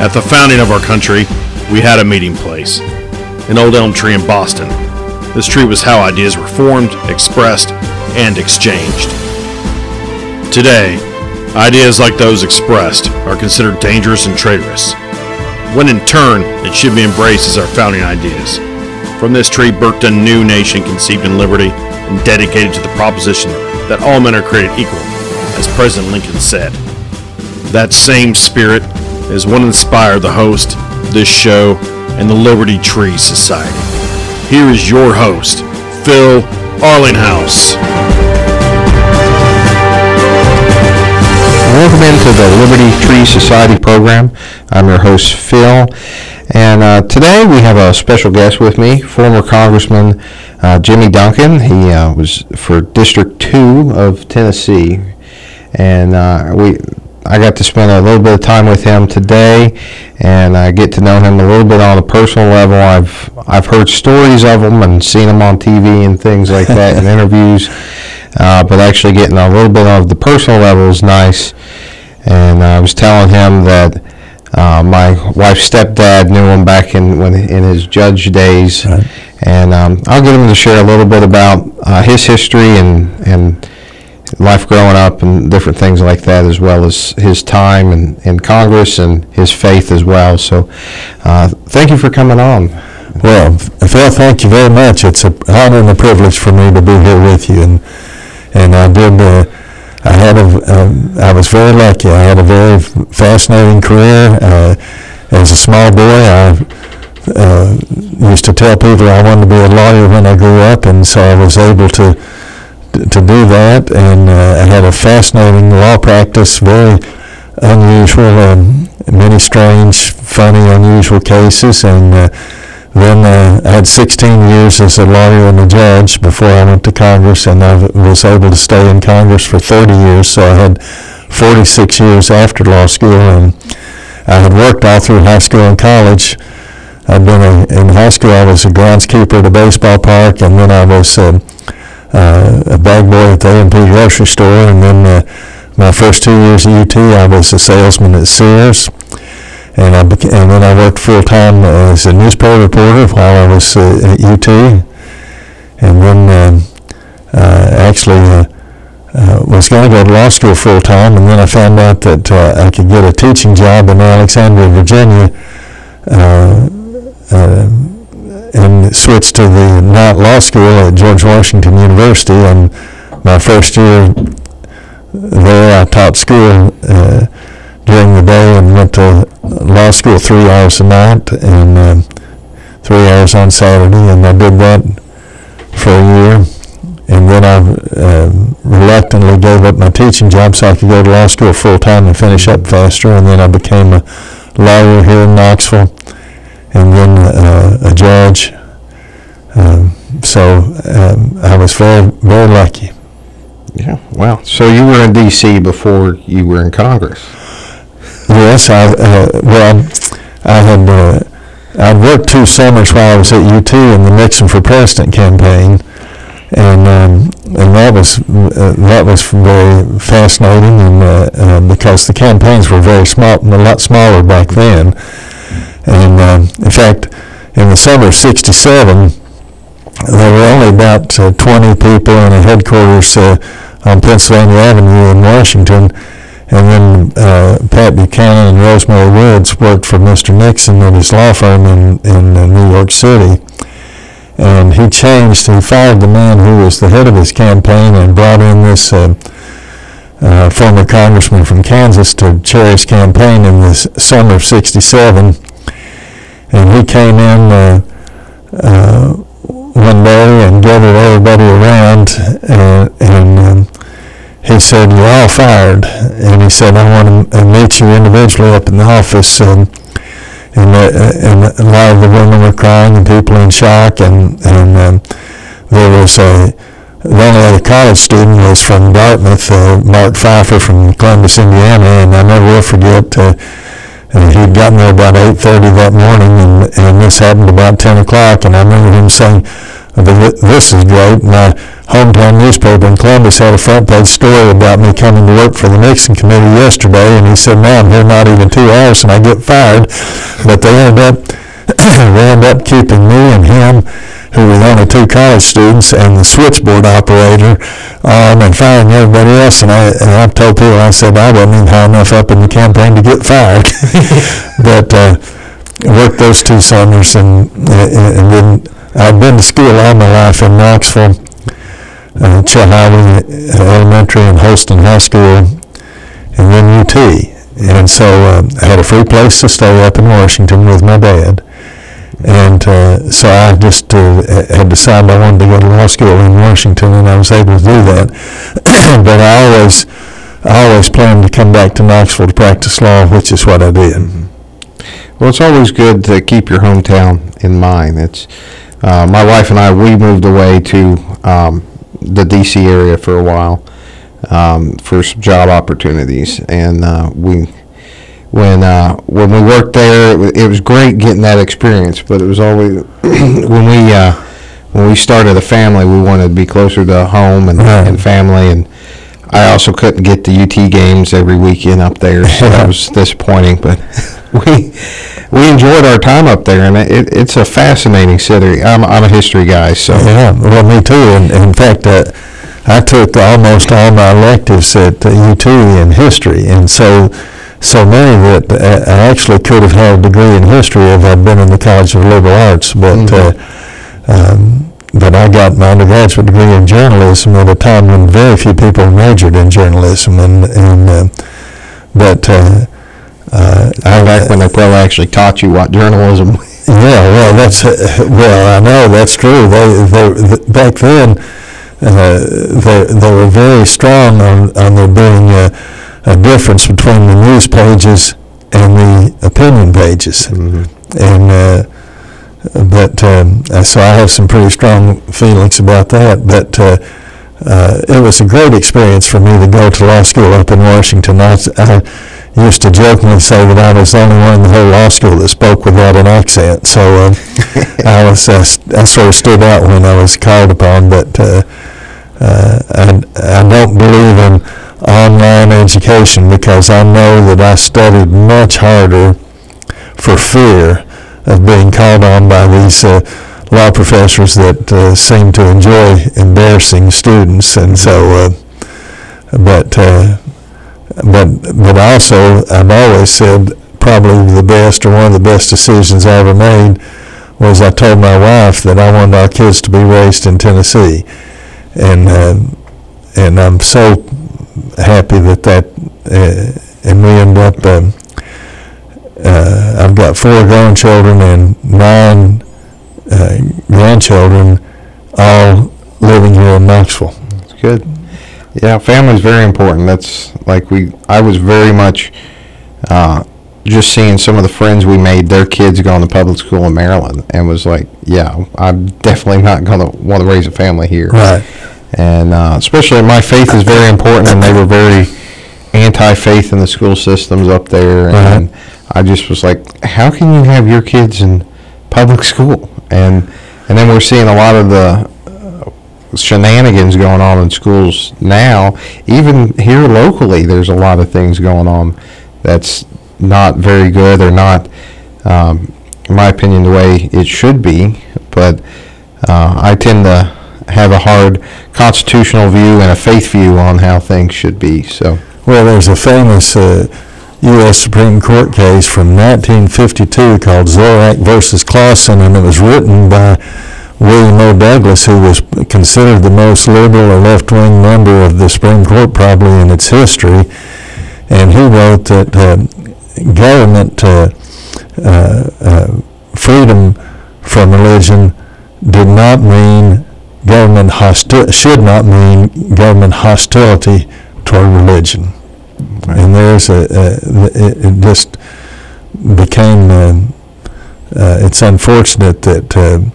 At the founding of our country, we had a meeting place, an old elm tree in Boston. This tree was how ideas were formed, expressed, and exchanged. Today, ideas like those expressed are considered dangerous and traitorous, when in turn it should be embraced as our founding ideas. From this tree birthed a new nation conceived in liberty and dedicated to the proposition that all men are created equal, as President Lincoln said. That same spirit is what inspired the host, this show, and the Liberty Tree Society. Here is your host, Phil Arlinghaus. Welcome into the Liberty Tree Society program. I'm your host, Phil, and today we have a special guest with me, former Congressman Jimmy Duncan. He was for District 2 of Tennessee, and I got to spend a little bit of time with him today, and I get to know him a little bit on a personal level. I've heard stories of him and seen him on TV and things like that and interviews. But actually getting a little bit of the personal level is nice. And I was telling him that my wife's stepdad knew him back in his judge days. Right. And I'll get him to share a little bit about his history and life growing up and different things like that, as well as his time in Congress and his faith as well. So thank you for coming on. Well, Phil, thank you very much. It's an honor and a privilege for me to be here with you. And I did. I was very lucky. I had a very fascinating career. As a small boy, I used to tell people I wanted to be a lawyer when I grew up, and so I was able to do that. And I had a fascinating law practice, very unusual, many strange, funny, unusual cases. And then I had 16 years as a lawyer and a judge before I went to Congress, and I was able to stay in Congress for 30 years, so I had 46 years after law school. And I had worked all through high school and college. In high school, I was a groundskeeper at a baseball park, and then I was a bag boy at the A&P grocery store, and then my first 2 years at UT, I was a salesman at Sears. And then I worked full-time as a newspaper reporter while I was at UT. And then was going to go to law school full-time, and then I found out that I could get a teaching job in Alexandria, Virginia, and switched to the night law school at George Washington University. And my first year there, I taught school during the day and went to law school 3 hours a night and 3 hours on Saturday, and I did that for a year. And then I reluctantly gave up my teaching job so I could go to law school full-time and finish up faster, and then I became a lawyer here in Knoxville and then a judge. So I was very, very lucky. Yeah, wow. So you were in D.C. before you were in Congress. Yes, I worked 2 summers while I was at UT in the Nixon for President campaign, and that was very fascinating, and because the campaigns were very small, a lot smaller back then, and in fact, in the summer of '67, there were only about 20 people in a headquarters on Pennsylvania Avenue in Washington. And then Pat Buchanan and Rosemary Woods worked for Mr. Nixon at his law firm in New York City. And he fired the man who was the head of his campaign and brought in this former congressman from Kansas to chair his campaign in the summer of '67. And he came in one day and gathered everybody around. and he said, "You're all fired." And he said, "I want to meet you individually up in the office." And a lot of the women were crying and people in shock. And there was the only other college student was from Dartmouth, Mark Pfeiffer from Columbus, Indiana, and I never will forget. He'd gotten there about 8:30 that morning, and this happened about 10 o'clock, and I remember him saying, "This is great. My hometown newspaper in Columbus had a front-page story about me coming to work for the Nixon Committee yesterday," and he said, "Now I'm here not even 2 hours and I get fired." But they ended up keeping me and him, who were the only two college students, and the switchboard operator and firing everybody else. And I told people, I said, I wasn't even high enough up in the campaign to get fired. But worked those 2 summers, and then I'd been to school all my life in Knoxville, Chet Highland Elementary and Holston High School, and then UT. And so I had a free place to stay up in Washington with my dad. And so I just had decided I wanted to go to law school in Washington, and I was able to do that. But I always planned to come back to Knoxville to practice law, which is what I did. Well, it's always good to keep your hometown in mind. It's my wife and I, we moved away to the D.C. area for a while for some job opportunities, and when we worked there, it was great getting that experience. But it was always when we started a family, we wanted to be closer to home and family. And I also couldn't get to UT games every weekend up there, so that was disappointing. But we enjoyed our time up there, and it's a fascinating city. I'm a history guy, so yeah. Well, me too. And in fact, I took almost all my electives at UT in history, and so many that I actually could have had a degree in history if I'd been in the College of Liberal Arts, but I got my undergraduate degree in journalism at a time when very few people majored in journalism, back when they probably actually taught you what journalism. Yeah, well, I know that's true. They back then they were very strong on there being a difference between the news pages and the opinion pages. Mm-hmm. So I have some pretty strong feelings about that, but it was a great experience for me to go to law school up in Washington. I used to jokingly say that I was the only one in the whole law school that spoke without an accent, so I sort of stood out when I was called upon, but I don't believe in online education, because I know that I studied much harder for fear of being called on by these law professors that seem to enjoy embarrassing students, and so. But also, I've always said probably the best or one of the best decisions I ever made was I told my wife that I wanted our kids to be raised in Tennessee, and I'm so happy and we end up, I've got 4 grown children and 9 grandchildren, all living here in Knoxville. That's good. Yeah, family's very important. That's like I was very much just seeing some of the friends we made, their kids going to public school in Maryland, and was like, yeah, I'm definitely not going to want to raise a family here. Right. And especially my faith is very important, and they were very anti-faith in the school systems up there. And I just was like, how can you have your kids in public school? And then we're seeing a lot of the shenanigans going on in schools now. Even here locally, there's a lot of things going on that's not very good or not, in my opinion, the way it should be. But I tend to have a hard constitutional view and a faith view on how things should be. So, well, there's a famous U.S. Supreme Court case from 1952 called Zorach versus Clauson, and it was written by William O. Douglas, who was considered the most liberal or left-wing member of the Supreme Court probably in its history. And he wrote that government freedom from religion did not mean government should not mean government hostility toward religion. Right. And there's it just became, it's unfortunate that,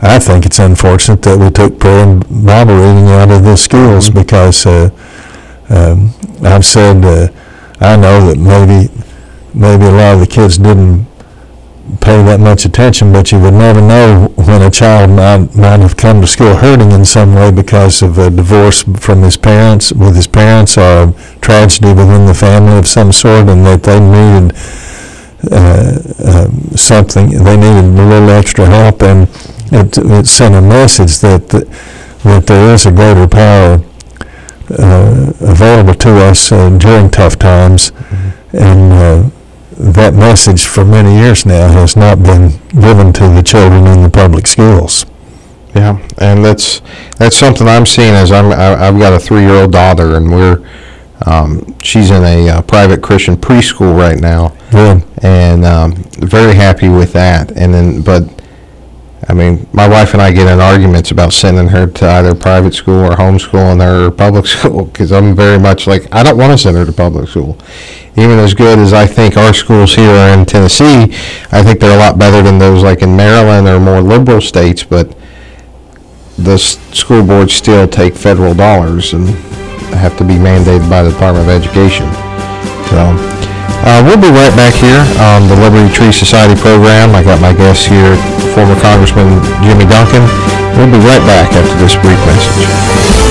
I think it's unfortunate that we took prayer and Bible reading out of the schools, mm-hmm. because I've said, I know that maybe a lot of the kids didn't pay that much attention, but you would never know when a child might have come to school hurting in some way because of a divorce from his parents, or a tragedy within the family of some sort, and that they needed something, they needed a little extra help, and it sent a message that there is a greater power available to us during tough times, mm-hmm. and that message for many years now has not been given to the children in the public schools. Yeah, and that's something I'm seeing as I've got a 3-year-old daughter, and she's in a private Christian preschool right now. Yeah. And very happy with that. And then, but I mean, my wife and I get in arguments about sending her to either private school or homeschooling her or public school, because I'm very much like, I don't want to send her to public school. Even as good as I think our schools here are in Tennessee, I think they're a lot better than those like in Maryland or more liberal states, but the school boards still take federal dollars and have to be mandated by the Department of Education. So... we'll be right back here on the Liberty Tree Society program. I got my guest here, former Congressman Jimmy Duncan. We'll be right back after this brief message.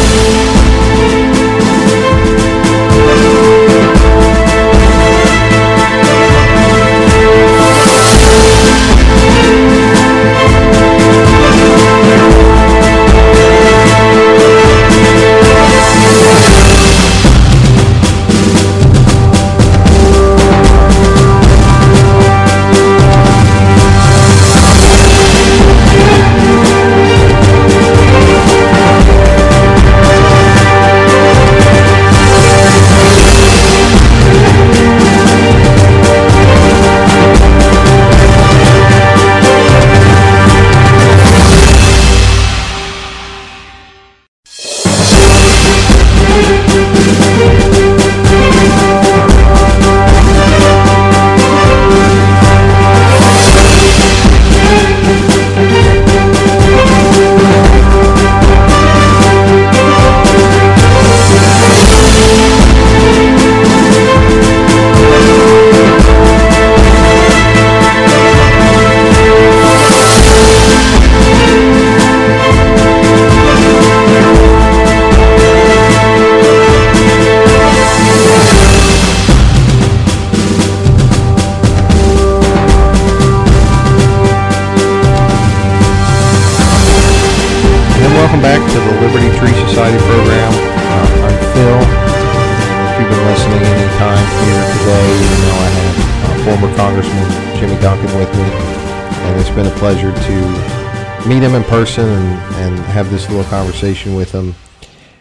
Meet him in person and have this little conversation with him.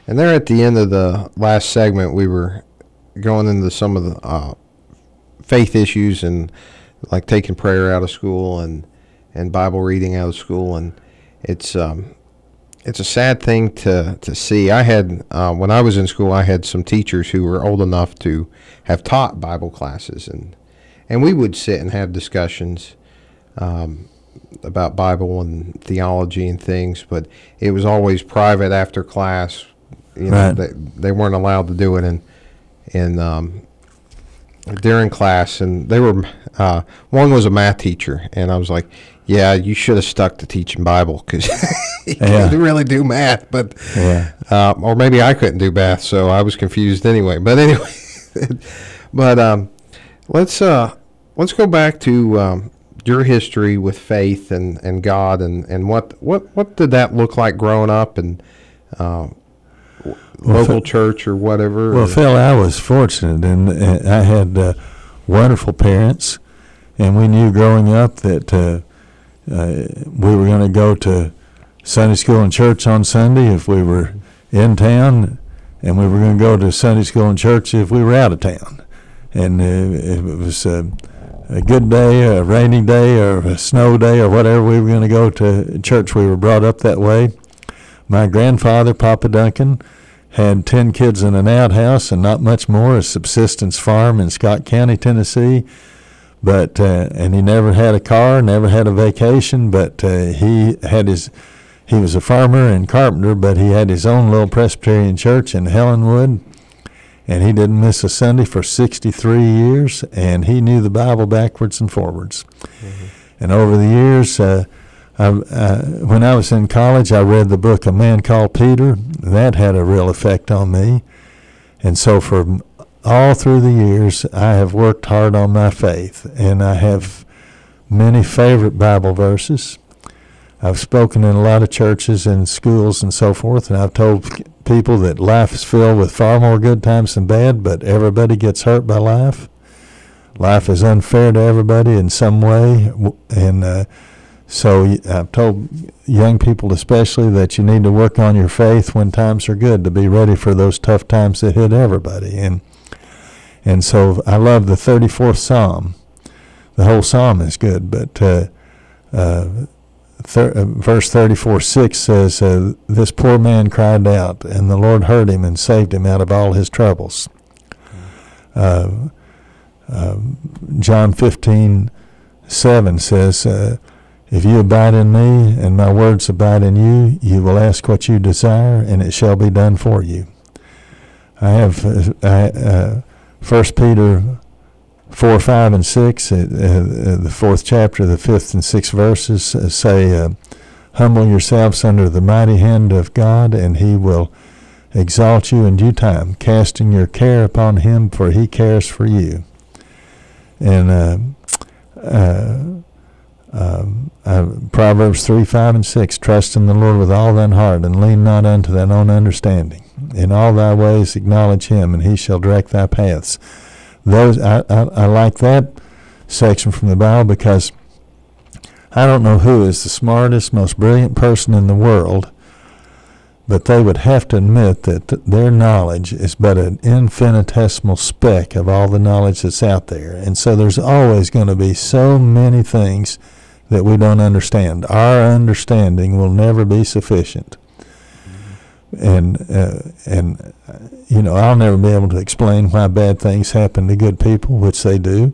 And there at the end of the last segment, we were going into some of the faith issues and like taking prayer out of school and Bible reading out of school. And it's a sad thing to see. I had, when I was in school, I had some teachers who were old enough to have taught Bible classes. And we would sit and have discussions about Bible and theology and things, but it was always private after class. You know, right. They weren't allowed to do it in during class. And they were one was a math teacher, and I was like, "Yeah, you should have stuck to teaching Bible because you yeah. couldn't really do math." But yeah. Or maybe I couldn't do math, so I was confused anyway. But anyway, let's go back to. Your history with faith and God and what did that look like growing up and local church or whatever? Well, Phil, I was fortunate, and I had wonderful parents, and we knew growing up that we were going to go to Sunday school and church on Sunday if we were in town, and we were going to go to Sunday school and church if we were out of town. And it was... a good day, a rainy day, or a snow day, or whatever, we were going to go to church. We were brought up that way. My grandfather, Papa Duncan, had 10 kids in an outhouse and not much more, a subsistence farm in Scott County, Tennessee. But and he never had a car, never had a vacation, but he was a farmer and carpenter, but he had his own little Presbyterian church in Helenwood, and he didn't miss a Sunday for 63 years, and he knew the Bible backwards and forwards. Mm-hmm. And over the years, when I was in college, I read the book A Man Called Peter. That had a real effect on me. And so for all through the years, I have worked hard on my faith, and I have many favorite Bible verses. I've spoken in a lot of churches and schools and so forth, and I've told people that life is filled with far more good times than bad, but everybody gets hurt by life. Life is unfair to everybody in some way, and so I've told young people especially that you need to work on your faith when times are good to be ready for those tough times that hit everybody. And so I love the 34th Psalm. The whole Psalm is good, but verse 34:6 says, "This poor man cried out, and the Lord heard him and saved him out of all his troubles." John 15:7 says, "If you abide in me, and my words abide in you, you will ask what you desire, and it shall be done for you." I have... 1 Peter 4:5-6, the fourth chapter, the fifth and sixth verses say, "Humble yourselves under the mighty hand of God, and he will exalt you in due time, casting your care upon him, for he cares for you." And Proverbs 3:5-6, "Trust in the Lord with all thine heart, and lean not unto thine own understanding. In all thy ways acknowledge him, and he shall direct thy paths." Those I like that section from the Bible, because I don't know who is the smartest, most brilliant person in the world, but they would have to admit that their knowledge is but an infinitesimal speck of all the knowledge that's out there. And so there's always going to be so many things that we don't understand. Our understanding will never be sufficient. And you know, I'll never be able to explain why bad things happen to good people, which they do.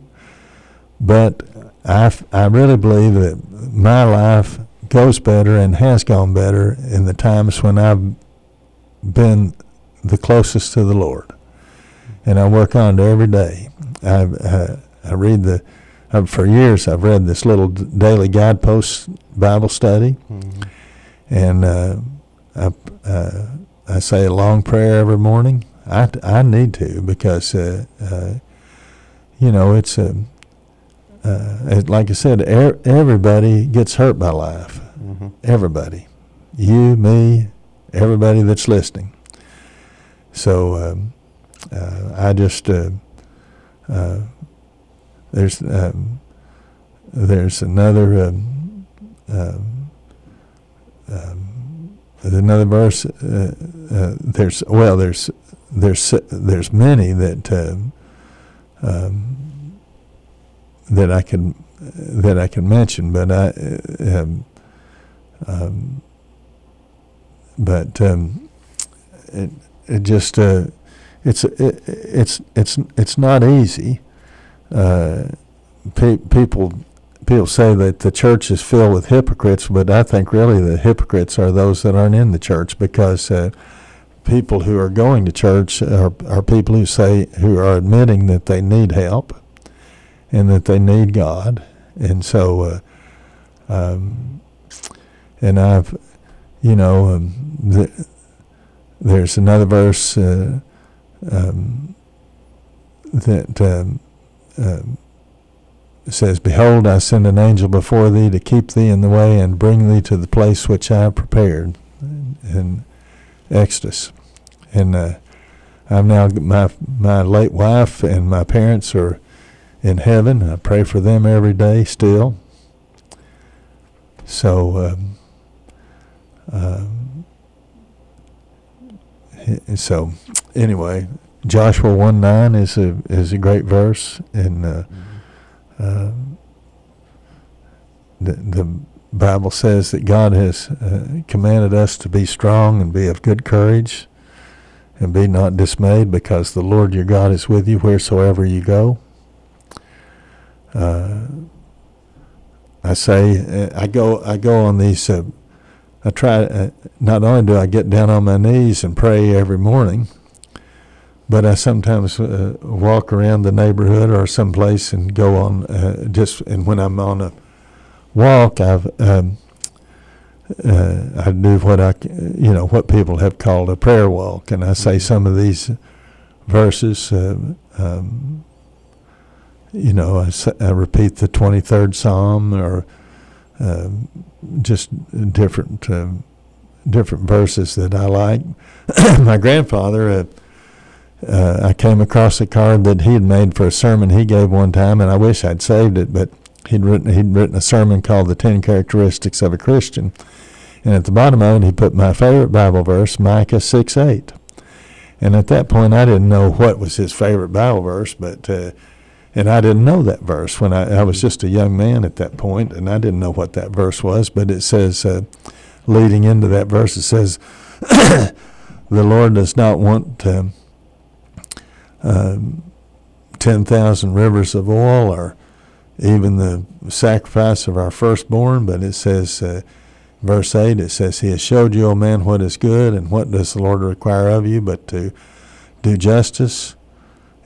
But I really believe that my life goes better and has gone better in the times when I've been the closest to the Lord, and I work on it every day. For years I've read this little daily guidepost Bible study, and I say a long prayer every morning. I need to, because you know, it's a like I said, everybody gets hurt by life. Mm-hmm. Everybody, you, me, everybody that's listening. So I just there's another. Another verse. There's many that that I can mention, but it's not easy. People say that the church is filled with hypocrites, but I think really the hypocrites are those that aren't in the church, because people who are going to church are people who are admitting that they need help and that they need God. And so, and I've, you know, there's another verse that. It says, "Behold, I send an angel before thee to keep thee in the way and bring thee to the place which I have prepared," in Exodus. And I'm now, my late wife and my parents are in heaven. I pray for them every day still. So so anyway, Joshua 1:9 is a great verse, and the The Bible says that God has commanded us to be strong and be of good courage and be not dismayed, because the Lord your God is with you wheresoever you go. I go on these, not only do I get down on my knees and pray every morning, but I sometimes walk around the neighborhood or someplace and go on and when I'm on a walk, I do what people have called a prayer walk, and I say some of these verses. I repeat the 23rd Psalm, or just different verses that I like. My grandfather, I came across a card that he had made for a sermon he gave one time, and I wish I'd saved it, but he'd written a sermon called "The 10 Characteristics of a Christian," and at the bottom of it he put my favorite Bible verse, Micah 6:8. And at that point I didn't know what was his favorite Bible verse, but and I didn't know that verse when I was just a young man at that point, and I didn't know what that verse was. But it says, leading into that verse, it says, "The Lord does not want 10,000 rivers of oil, or even the sacrifice of our firstborn," but it says, verse 8, it says, "He has showed you, O man, what is good, and what does the Lord require of you, but to do justice,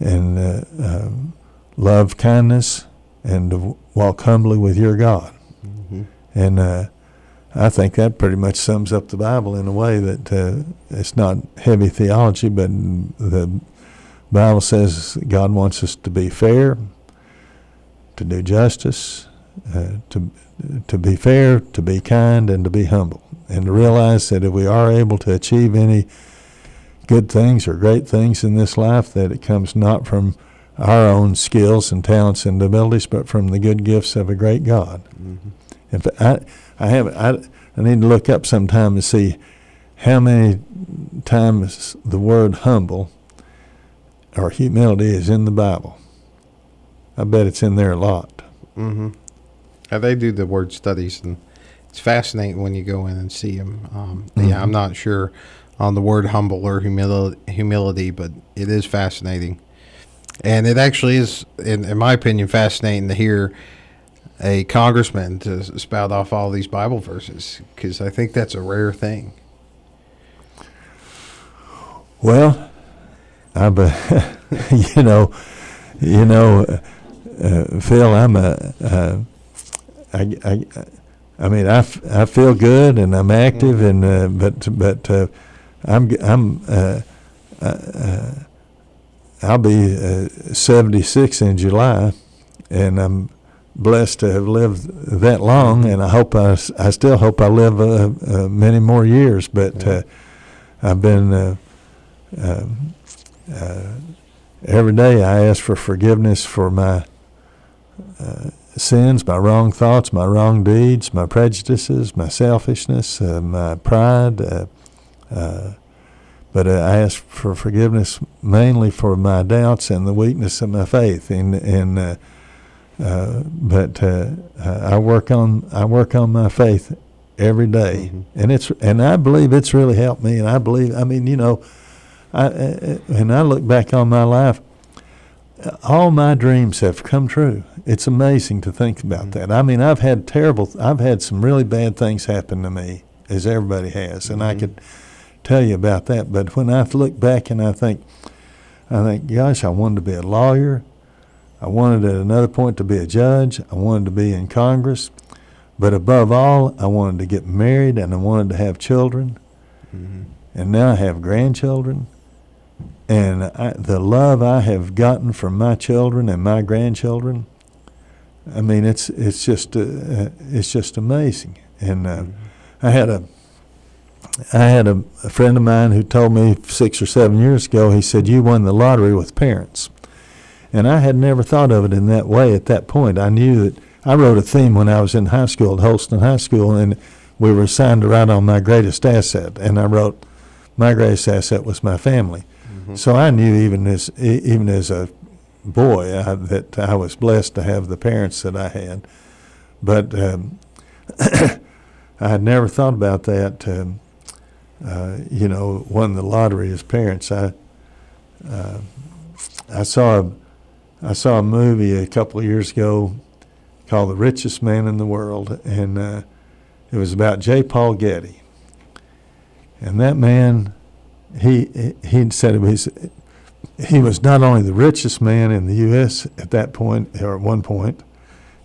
and love kindness, and to walk humbly with your God." Mm-hmm. And I think that pretty much sums up the Bible in a way that it's not heavy theology, but the Bible says God wants us to be fair, to do justice, to be fair, to be kind, and to be humble, and to realize that if we are able to achieve any good things or great things in this life, that it comes not from our own skills and talents and abilities, but from the good gifts of a great God. Mm-hmm. In fact, I need to look up sometime to see how many times the word humble or humility is in the Bible. I bet it's in there a lot. Mm-hmm. Yeah, they do the word studies, and it's fascinating when you go in and see them. Mm-hmm. Yeah, I'm not sure on the word humble or humility, but it is fascinating. And it actually is, in my opinion, fascinating to hear a congressman to spout off all these Bible verses, because I think that's a rare thing. Well, Phil, I feel good and I'm active, mm-hmm. and but I'll be 76 in July, and I'm blessed to have lived that long, and I still hope I live many more years. But mm-hmm. I've been every day I ask for forgiveness for my sins, my wrong thoughts, my wrong deeds, my prejudices, my selfishness, my pride. But I ask for forgiveness mainly for my doubts and the weakness of my faith. But I work on my faith every day, mm-hmm. and I believe it's really helped me. And I believe, when I look back on my life, all my dreams have come true. It's amazing to think about mm-hmm. that. I mean, I've had some really bad things happen to me, as everybody has, and mm-hmm. I could tell you about that. But when I look back and I think, gosh, I wanted to be a lawyer. I wanted at another point to be a judge. I wanted to be in Congress. But above all, I wanted to get married, and I wanted to have children. Mm-hmm. And now I have grandchildren. And the love I have gotten from my children and my grandchildren, I mean, it's just amazing. And mm-hmm. I had a friend of mine who told me 6 or 7 years ago. He said, "You won the lottery with parents," and I had never thought of it in that way at that point. I knew that I wrote a theme when I was in high school at Holston High School, and we were assigned to write on my greatest asset, and I wrote, "My greatest asset was my family." So I knew even as a boy that I was blessed to have the parents that I had. But I had never thought about that. You know, won the lottery as parents. I saw a movie a couple of years ago called The Richest Man in the World, and it was about J. Paul Getty. And that man, he said he was not only the richest man in the U.S. at that point, or at one point,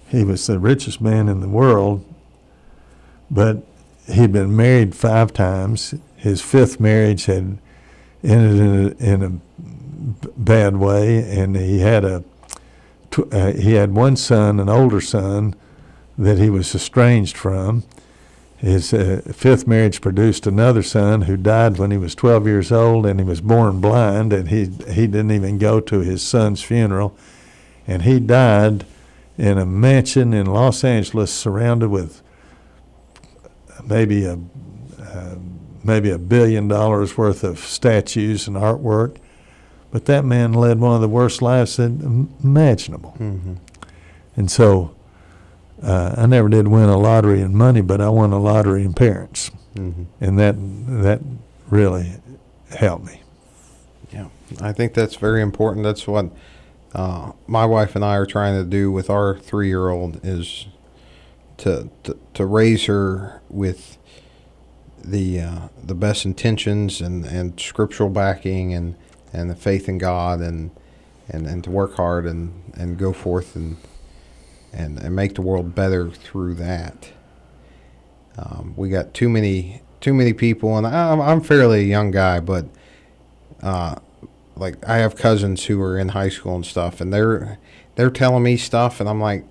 he was the richest man in the world, but he'd been married 5 times. His 5th marriage had ended in a bad way, and he had one son, an older son, that he was estranged from. His 5th marriage produced another son who died when he was 12 years old, and he was born blind, and he didn't even go to his son's funeral. And he died in a mansion in Los Angeles surrounded with maybe a $1 billion worth of statues and artwork. But that man led one of the worst lives imaginable. Mm-hmm. And so I never did win a lottery in money, but I won a lottery in parents. Mm-hmm. And that really helped me. Yeah, I think that's very important. That's what my wife and I are trying to do with our 3-year-old is to raise her with the best intentions and scriptural backing and the faith in God and to work hard and go forth and make the world better through that. We got too many people, and I'm fairly a young guy, but like I have cousins who are in high school and stuff, and they're telling me stuff, and I'm like,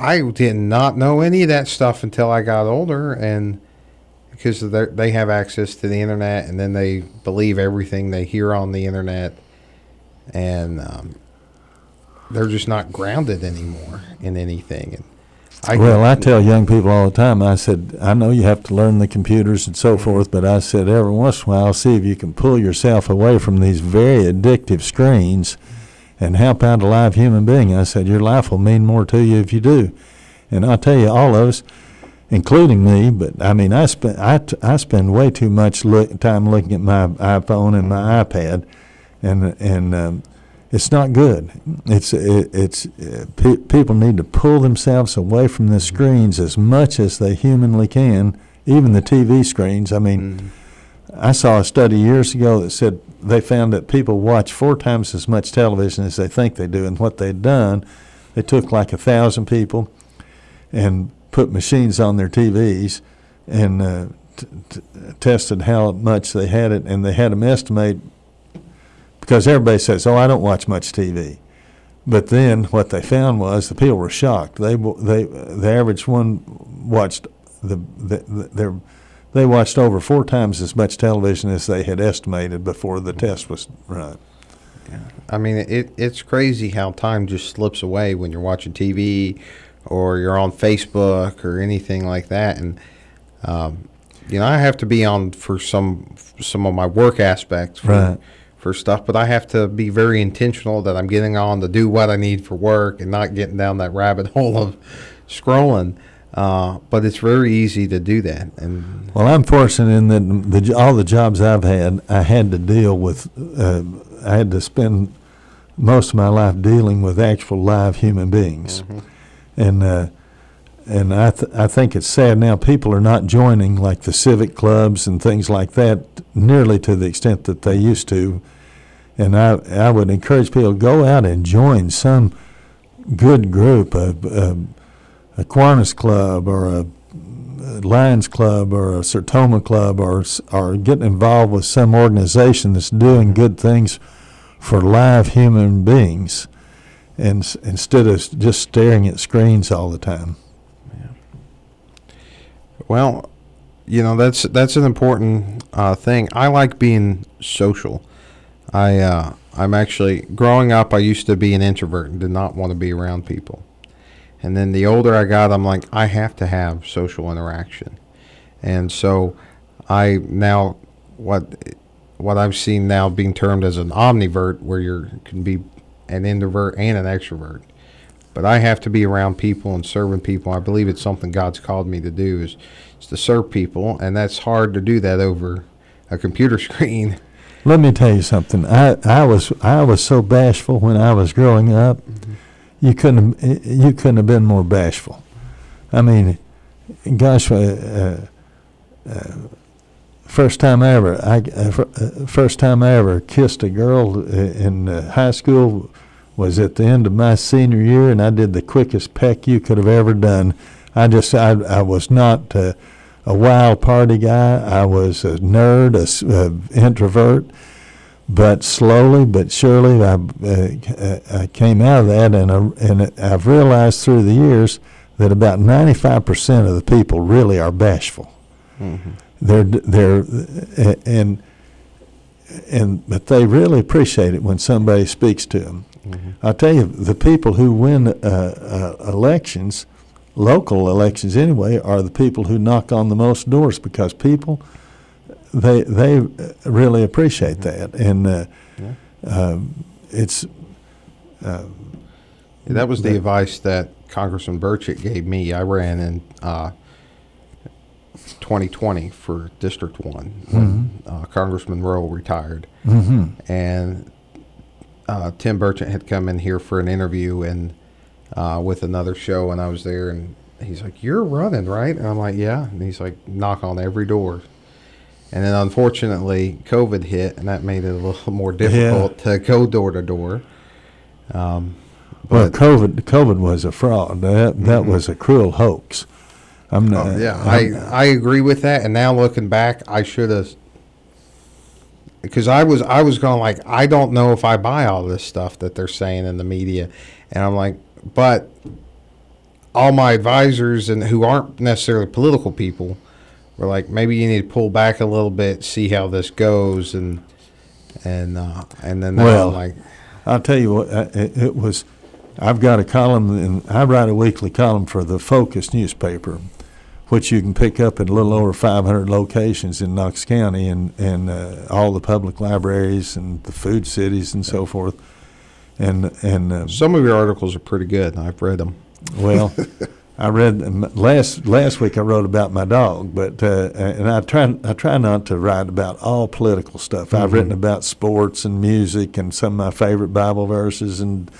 I did not know any of that stuff until I got older, and because they have access to the internet, and then they believe everything they hear on the internet, and they're just not grounded anymore in anything. And I tell young people all the time, I said, I know you have to learn the computers and so forth, but I said, every once in a while, see if you can pull yourself away from these very addictive screens and help out a live human being. I said, your life will mean more to you if you do. And I'll tell you, all of us, including me, but I mean, I spend way too much time looking at my iPhone and my iPad, and it's not good. People need to pull themselves away from the screens as much as they humanly can, even the TV screens. I mean, I saw a study years ago that said they found that people watch 4 times as much television as they think they do. And what they'd done, they took like 1,000 people and put machines on their TVs and tested how much they had it. And they had them estimate, because everybody says, oh, I don't watch much TV. But then what they found was the people were shocked. The average one watched They watched over 4 times as much television as they had estimated before the test was run. Yeah. I mean, it's crazy how time just slips away when you're watching TV or you're on Facebook or anything like that. And, you know, I have to be on for some of my work aspects for stuff, but I have to be very intentional that I'm getting on to do what I need for work and not getting down that rabbit hole of scrolling. But it's very easy to do that. And well, I'm fortunate in that all the jobs I've had, I had to deal with. I had to spend most of my life dealing with actual live human beings, and I think it's sad now. People are not joining like the civic clubs and things like that nearly to the extent that they used to. And I would encourage people to go out and join some good group of. Aquinas Club or a Lions Club or a Sertoma Club or getting involved with some organization that's doing good things for live human beings and instead of just staring at screens all the time. Yeah. Well, you know, that's an important thing. I like being social. I'm actually, growing up, I used to be an introvert and did not want to be around people. And then the older I got, I'm like, I have to have social interaction. And so I now, what I've seen now being termed as an omnivert, where you can be an introvert and an extrovert. But I have to be around people and serving people. I believe it's something God's called me to do is to serve people, and that's hard to do that over a computer screen. Let me tell you something. I was so bashful when I was growing up. Mm-hmm. You couldn't have been more bashful. I mean, gosh, first time I ever kissed a girl in high school was at the end of my senior year, and I did the quickest peck you could have ever done. I was not a wild party guy. I was a nerd, a introvert. But slowly but surely, I came out of that, and I've realized through the years that about 95% of the people really are bashful. Mm-hmm. But they really appreciate it when somebody speaks to them. Mm-hmm. I'll tell you, the people who win elections, local elections anyway, are the people who knock on the most doors, because people, they really appreciate that, and that was the advice that Congressman Burchett gave me. I ran in 2020 for District 1 when Congressman Royal retired, and Tim Burchett had come in here for an interview and with another show, and I was there, and he's like, "You're running, right?" And I'm like, "Yeah." And he's like, "Knock on every door." And then, unfortunately, COVID hit, and that made it a little more difficult to go door to door. Well, COVID was a fraud. That was a cruel hoax. I'm not. I agree with that. And now looking back, I should have, because I was going like, I don't know if I buy all this stuff that they're saying in the media, and I'm like, but all my advisors and who aren't necessarily political people. We're like, maybe you need to pull back a little bit, see how this goes, and then well, like, I'll tell you what, it was. I've got a column, and I write a weekly column for the Focus newspaper, which you can pick up in a little over 500 locations in Knox County, and all the public libraries and the food cities and so forth, and some of your articles are pretty good. I've read them. Well. I read last week. I wrote about my dog, but and I try not to write about all political stuff. I've written about sports and music and some of my favorite Bible verses and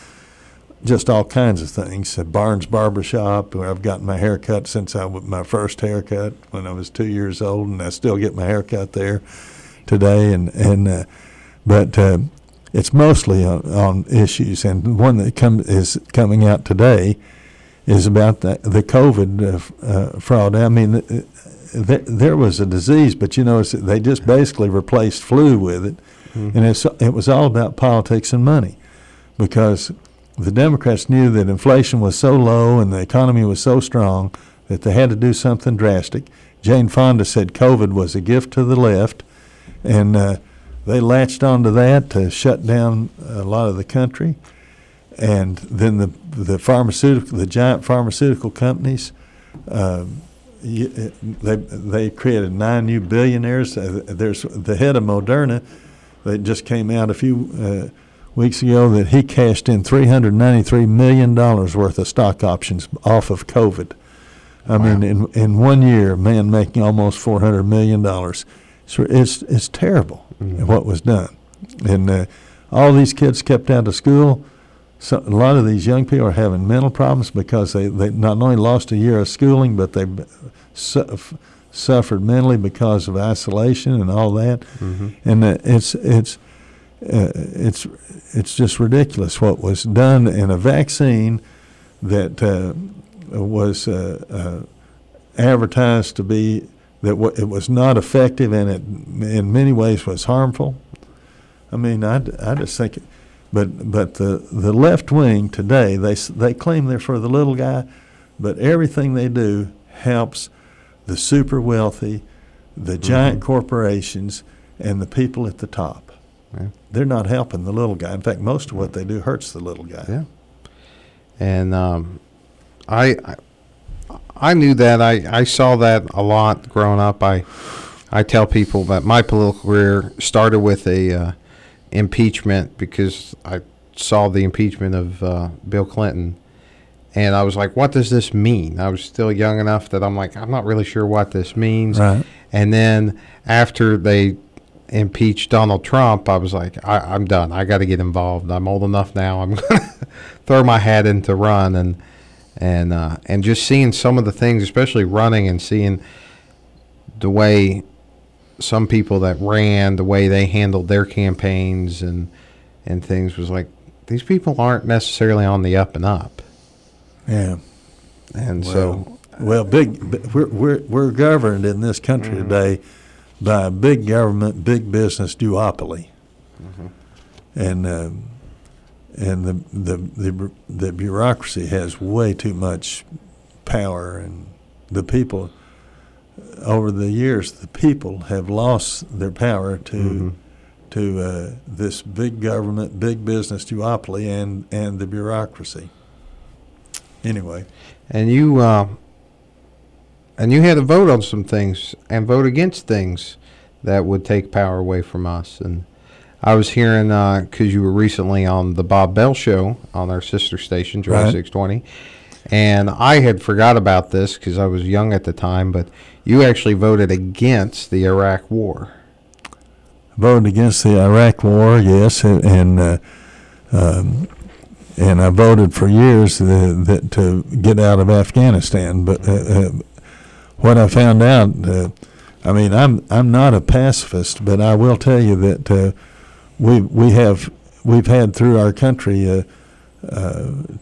just all kinds of things. At Barnes Barbershop, where I've gotten my haircut since my first haircut when I was 2 years old, and I still get my haircut there today. But it's mostly on issues, and one that is coming out today is about the COVID fraud. I mean, there was a disease, but you know, they just basically replaced flu with it, and it was all about politics and money, because the Democrats knew that inflation was so low and the economy was so strong that they had to do something drastic. Jane Fonda said COVID was a gift to the left, and they latched onto that to shut down a lot of the country. And then the giant pharmaceutical companies, they created 9 new billionaires. There's the head of Moderna, that just came out a few weeks ago that he cashed in $393 million worth of stock options off of COVID. I mean, in 1 year, man making almost $400 million. So it's terrible what was done, and all these kids kept out of school. So a lot of these young people are having mental problems because they not only lost a year of schooling, but they suffered mentally because of isolation and all that. And it's just ridiculous what was done in a vaccine that was advertised to be that it was not effective, and it in many ways was harmful. I mean, I just think. But the left wing today, they claim they're for the little guy, but everything they do helps the super wealthy, the giant corporations, and the people at the top. Yeah. They're not helping the little guy. In fact, most of what they do hurts the little guy. Yeah. And I knew that. I saw that a lot growing up. I tell people that my political career started with a impeachment, because I saw the impeachment of Bill Clinton, And I was like, what does this mean? I was still young enough that I'm like, I'm not really sure what this means. Right. And then after they impeached Donald Trump, I was like, I'm done. I got to get involved. I'm old enough now. I'm going to throw my hat in to run. And just seeing some of the things, especially running and seeing the way some people that ran, the way they handled their campaigns and things was like, these people aren't necessarily on the up and up. Yeah, and we're governed in this country today by a big government, big business duopoly, and the bureaucracy has way too much power, and the people over the years, the people have lost their power to this big government, big business duopoly, and the bureaucracy. Anyway, and you had to vote on some things and vote against things that would take power away from us. And I was hearing because you were recently on the Bob Bell show on our sister station, July 620, and I had forgot about this because I was young at the time. But you actually voted against the Iraq War. Voted against the Iraq War, yes, And I voted for years to get out of Afghanistan. But what I found out, I'm not a pacifist, but I will tell you that we've had through our country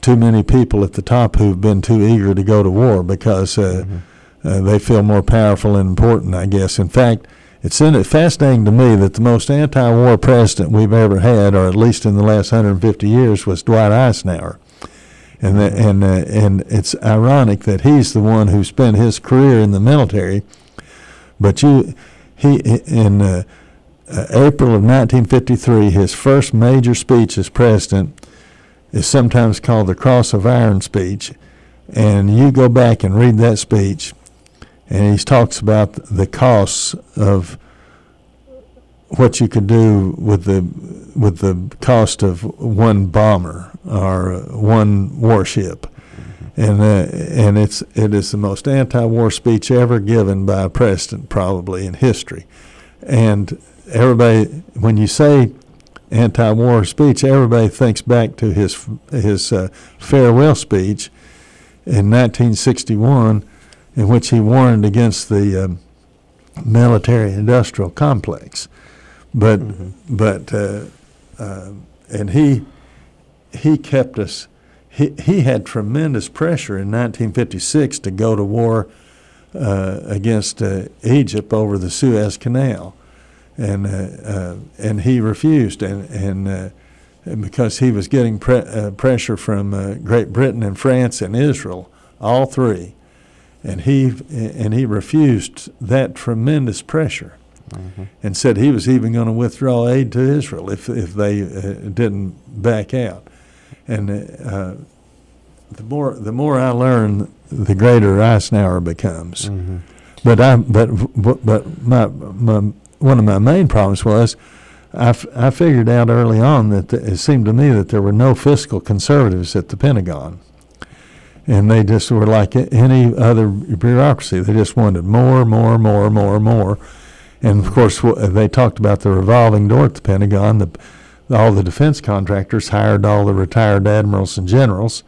too many people at the top who've been too eager to go to war because they feel more powerful and important, I guess. In fact, it's fascinating to me that the most anti-war president we've ever had, or at least in the last 150 years, was Dwight Eisenhower. And it's ironic that he's the one who spent his career in the military. But in April of 1953, his first major speech as president is sometimes called the Cross of Iron speech. And you go back and read that speech, and he talks about the costs of what you could do with the cost of one bomber or one warship, and it is the most anti-war speech ever given by a president probably in history. And everybody, when you say anti-war speech, everybody thinks back to his farewell speech in 1961. In which he warned against the military-industrial complex, but he kept us. He had tremendous pressure in 1956 to go to war against Egypt over the Suez Canal, and he refused, and because he was getting pressure from Great Britain and France and Israel, all three. And he refused that tremendous pressure, and said he was even going to withdraw aid to Israel if they didn't back out. And the more I learn, the greater Eisenhower becomes. But my one of my main problems was I figured out early on that it seemed to me that there were no fiscal conservatives at the Pentagon. And they just were like any other bureaucracy. They just wanted more. And, of course, they talked about the revolving door at the Pentagon. All the defense contractors hired all the retired admirals and generals.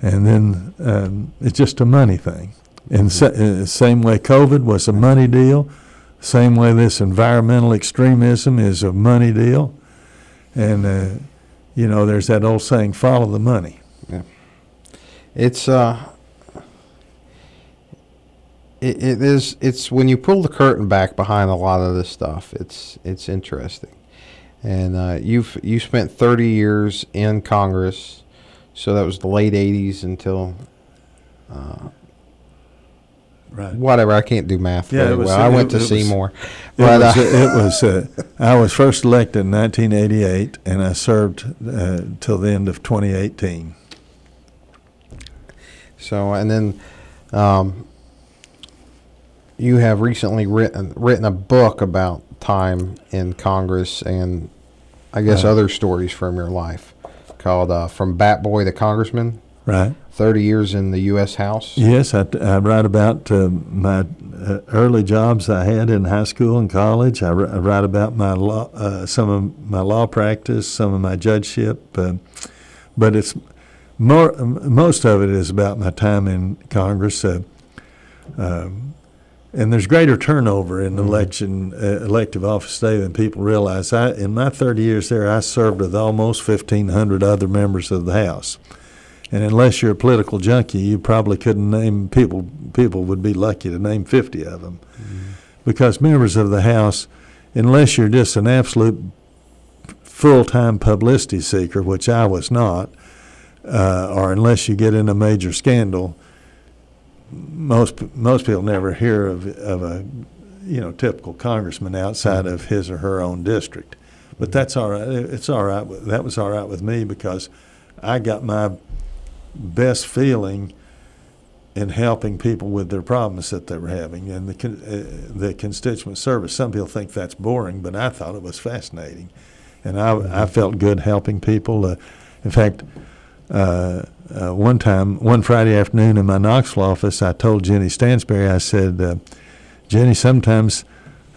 And then it's just a money thing. And same way COVID was a money deal, same way this environmental extremism is a money deal. And, there's that old saying, follow the money. Yeah. It's when you pull the curtain back behind a lot of this stuff. It's interesting, and you spent 30 years in Congress, so that was the late 80s until whatever. I can't do math very well. I went to Seymour. I was first elected in 1988, and I served till the end of 2018. So, and then you have recently written a book about time in Congress and, I guess, other stories from your life called From Bat Boy to Congressman. Right. 30 years in the U.S. House? Yes, I write about my early jobs I had in high school and college. I write about my law, some of my law practice, some of my judgeship, but it's more. Most of it is about my time in Congress, and there's greater turnover in elective office today than people realize. In my 30 years there, I served with almost 1,500 other members of the House. And unless you're a political junkie, you probably couldn't name people. People would be lucky to name 50 of them. Mm-hmm. Because members of the House, unless you're just an absolute full-time publicity seeker, which I was not, or unless you get in a major scandal, most people never hear of a typical congressman outside of his or her own district. But that's all right. It's all right. That was all right with me because I got my best feeling in helping people with their problems that they were having and the constituent service. Some people think that's boring, but I thought it was fascinating, and I felt good helping people. In fact, one Friday afternoon in my Knoxville office, I told Jenny Stansberry, I said, Jenny, sometimes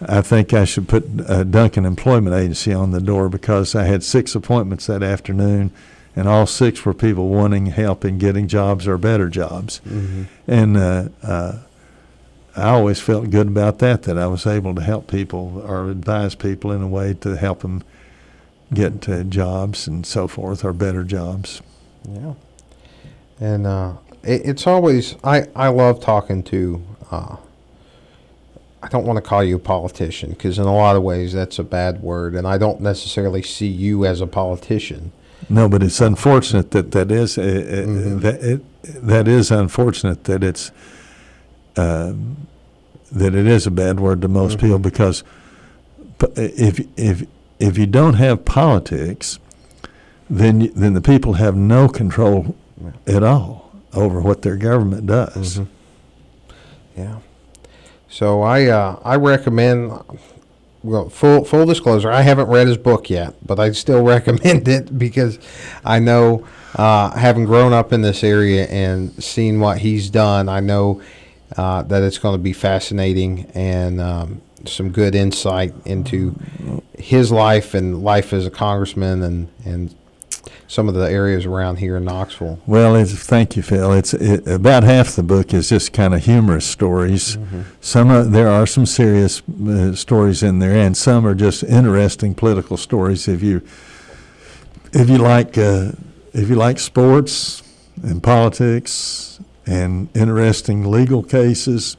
I think I should put Duncan Employment Agency on the door because I had 6 appointments that afternoon. And all 6 were people wanting help in getting jobs or better jobs. Mm-hmm. And I always felt good about that I was able to help people or advise people in a way to help them get jobs and so forth or better jobs. Yeah. And it's always, I love talking to, I don't want to call you a politician because in a lot of ways that's a bad word, and I don't necessarily see you as a politician. No, but it's unfortunate that it is a bad word to most people because if you don't have politics, then the people have no control at all over what their government does. Mm-hmm. Yeah. So I recommend. Well, full disclosure, I haven't read his book yet, but I still recommend it because I know, having grown up in this area and seen what he's done, I know that it's going to be fascinating and some good insight into his life and life as a congressman and some of the areas around here in Knoxville. Well, thank you, Phil. It's about half the book is just kind of humorous stories. Mm-hmm. There are some serious stories in there, and some are just interesting political stories. If you like sports and politics and interesting legal cases,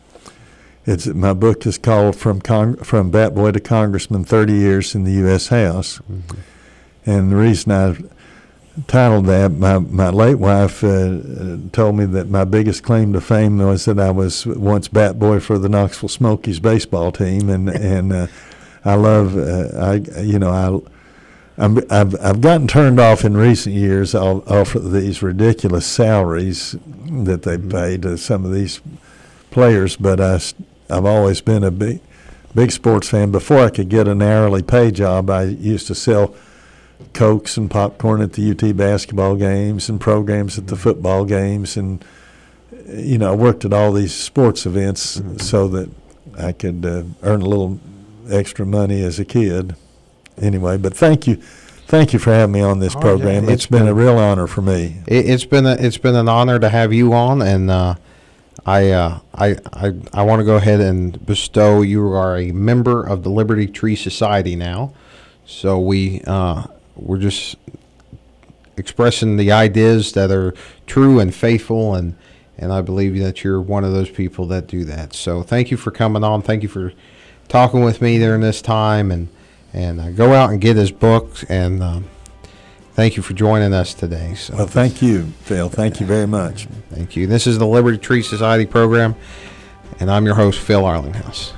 my book is called From Bat Boy to Congressman: 30 Years in the U.S. House, mm-hmm. and the reason I titled that, my late wife told me that my biggest claim to fame was that I was once bat boy for the Knoxville Smokies baseball team, and I love I've gotten turned off in recent years off of these ridiculous salaries that they pay to some of these players, but I've always been a big sports fan. Before I could get an hourly pay job, I used to sell Cokes and popcorn at the UT basketball games and programs at the football games, and I worked at all these sports events so that I could earn a little extra money as a kid. Anyway, but thank you for having me on this program. Yeah, it's been a real honor for me. It's been an honor to have you on, and I want to go ahead and bestow. You are a member of the Liberty Tree Society now, so we're just expressing the ideas that are true and faithful, and I believe that you're one of those people that do that. So thank you for coming on. Thank you for talking with me during this time, and go out and get his book, and thank you for joining us today. So. Well, thank you, Phil. Thank you very much. Thank you. This is the Liberty Tree Society program, and I'm your host, Phil Arlinghaus.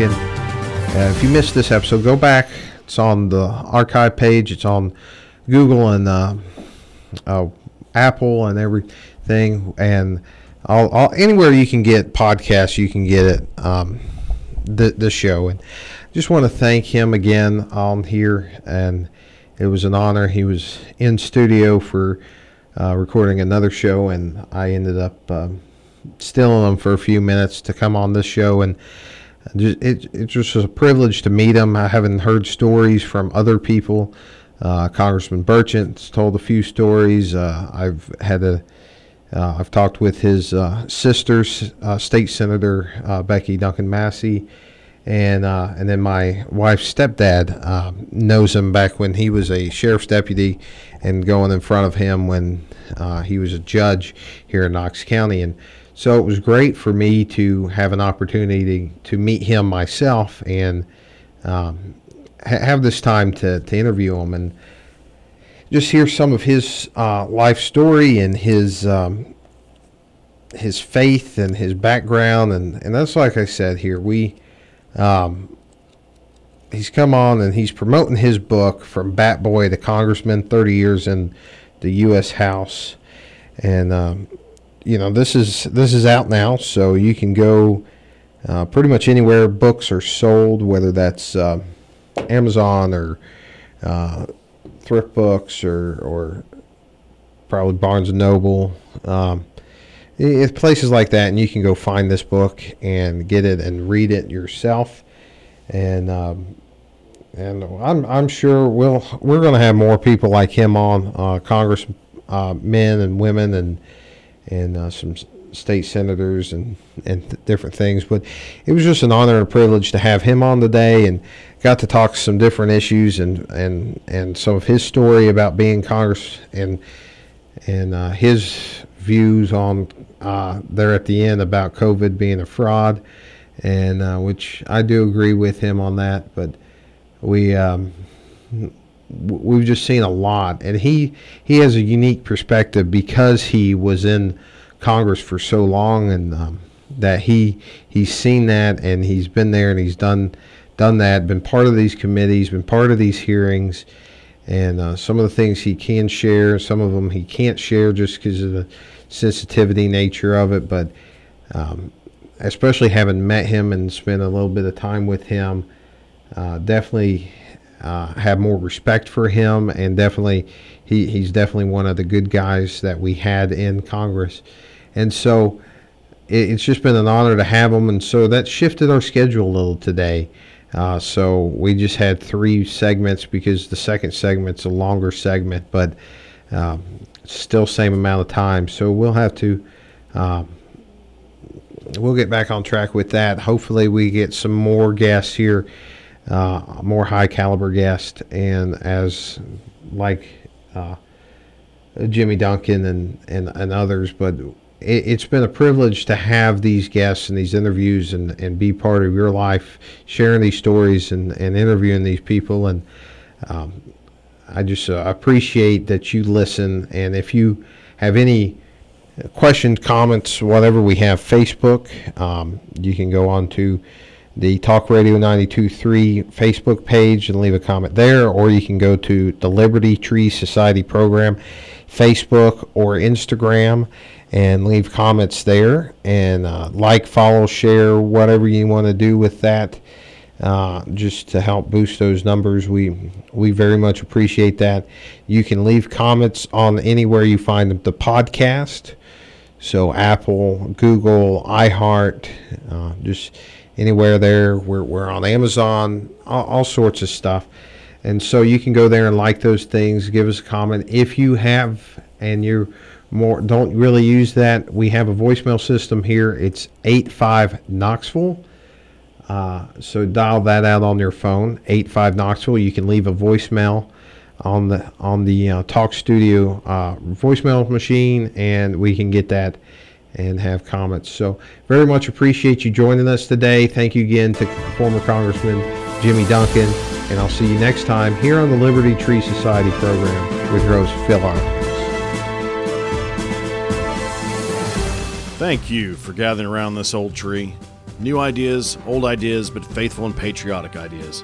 Duncan. If you missed this episode, go back. It's on the archive page. It's on Google and Apple and everything. And I'll anywhere you can get podcasts, you can get it, the show. And I just want to thank him again on here. And it was an honor. He was in studio for recording another show, and I ended up stealing him for a few minutes to come on this show. And it just was a privilege to meet him. I haven't heard stories from other people. Congressman Burchett's told a few stories. I've talked with his sister, State Senator Becky Duncan-Massey, and then my wife's stepdad knows him back when he was a sheriff's deputy, and going in front of him when he was a judge here in Knox County. And so it was great for me to have an opportunity to meet him myself and have this time to interview him and just hear some of his life story and his faith and his background. And that's like I said here, he's come on and he's promoting his book, From Bat Boy to Congressman, 30 Years in the U.S. House. And, you know, this is out now, so you can go pretty much anywhere books are sold, whether that's Amazon or Thrift Books or probably Barnes & Noble. It's places like that, and you can go find this book and get it and read it yourself. And I'm sure we're going to have more people like him on, Congress men and women and some state senators and different things. But it was just an honor and a privilege to have him on today, and got to talk some different issues and some of his story about being Congress and his views on there at the end about COVID being a fraud, and which I do agree with him on that. But we've just seen a lot, and he has a unique perspective because he was in Congress for so long, and that he's seen that, and he's been there, and he's done that, been part of these committees, been part of these hearings. And some of the things he can share, some of them he can't share just because of the sensitivity nature of it. But especially having met him and spent a little bit of time with him, definitely have more respect for him. And definitely he's definitely one of the good guys that we had in Congress. And so it's just been an honor to have him. And so that shifted our schedule a little today. So we just had 3 segments because the second segment's a longer segment, but still same amount of time. So we'll have to we'll get back on track with that. Hopefully we get some more guests here, more high caliber guests, and as like Jimmy Duncan and others. But it's been a privilege to have these guests and these interviews and be part of your life, sharing these stories and interviewing these people. And I just appreciate that you listen. And if you have any questions, comments, whatever, we have Facebook. You can go on to the Talk Radio 92.3 Facebook page and leave a comment there, or you can go to the Liberty Tree Society Program Facebook or Instagram and leave comments there, and like, follow, share, whatever you want to do with that, just to help boost those numbers. We very much appreciate that. You can leave comments on anywhere you find the podcast, so Apple, Google, iHeart, just anywhere there. We're on Amazon, all sorts of stuff. And so you can go there and like those things, give us a comment. If you have and you're more don't really use that, we have a voicemail system here. It's 85 Knoxville. So dial that out on your phone, 85 Knoxville. You can leave a voicemail on the Talk Studio voicemail machine, and we can get that and have comments. So very much appreciate you joining us today. Thank you again to former Congressman Jimmy Duncan, and I'll see you next time here on the Liberty Tree Society program with your host, Phil Arlinghaus. Thank you for gathering around this old tree. New ideas, old ideas, but faithful and patriotic ideas.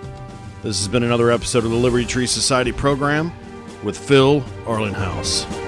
This has been another episode of the Liberty Tree Society program with Phil Arlinghaus.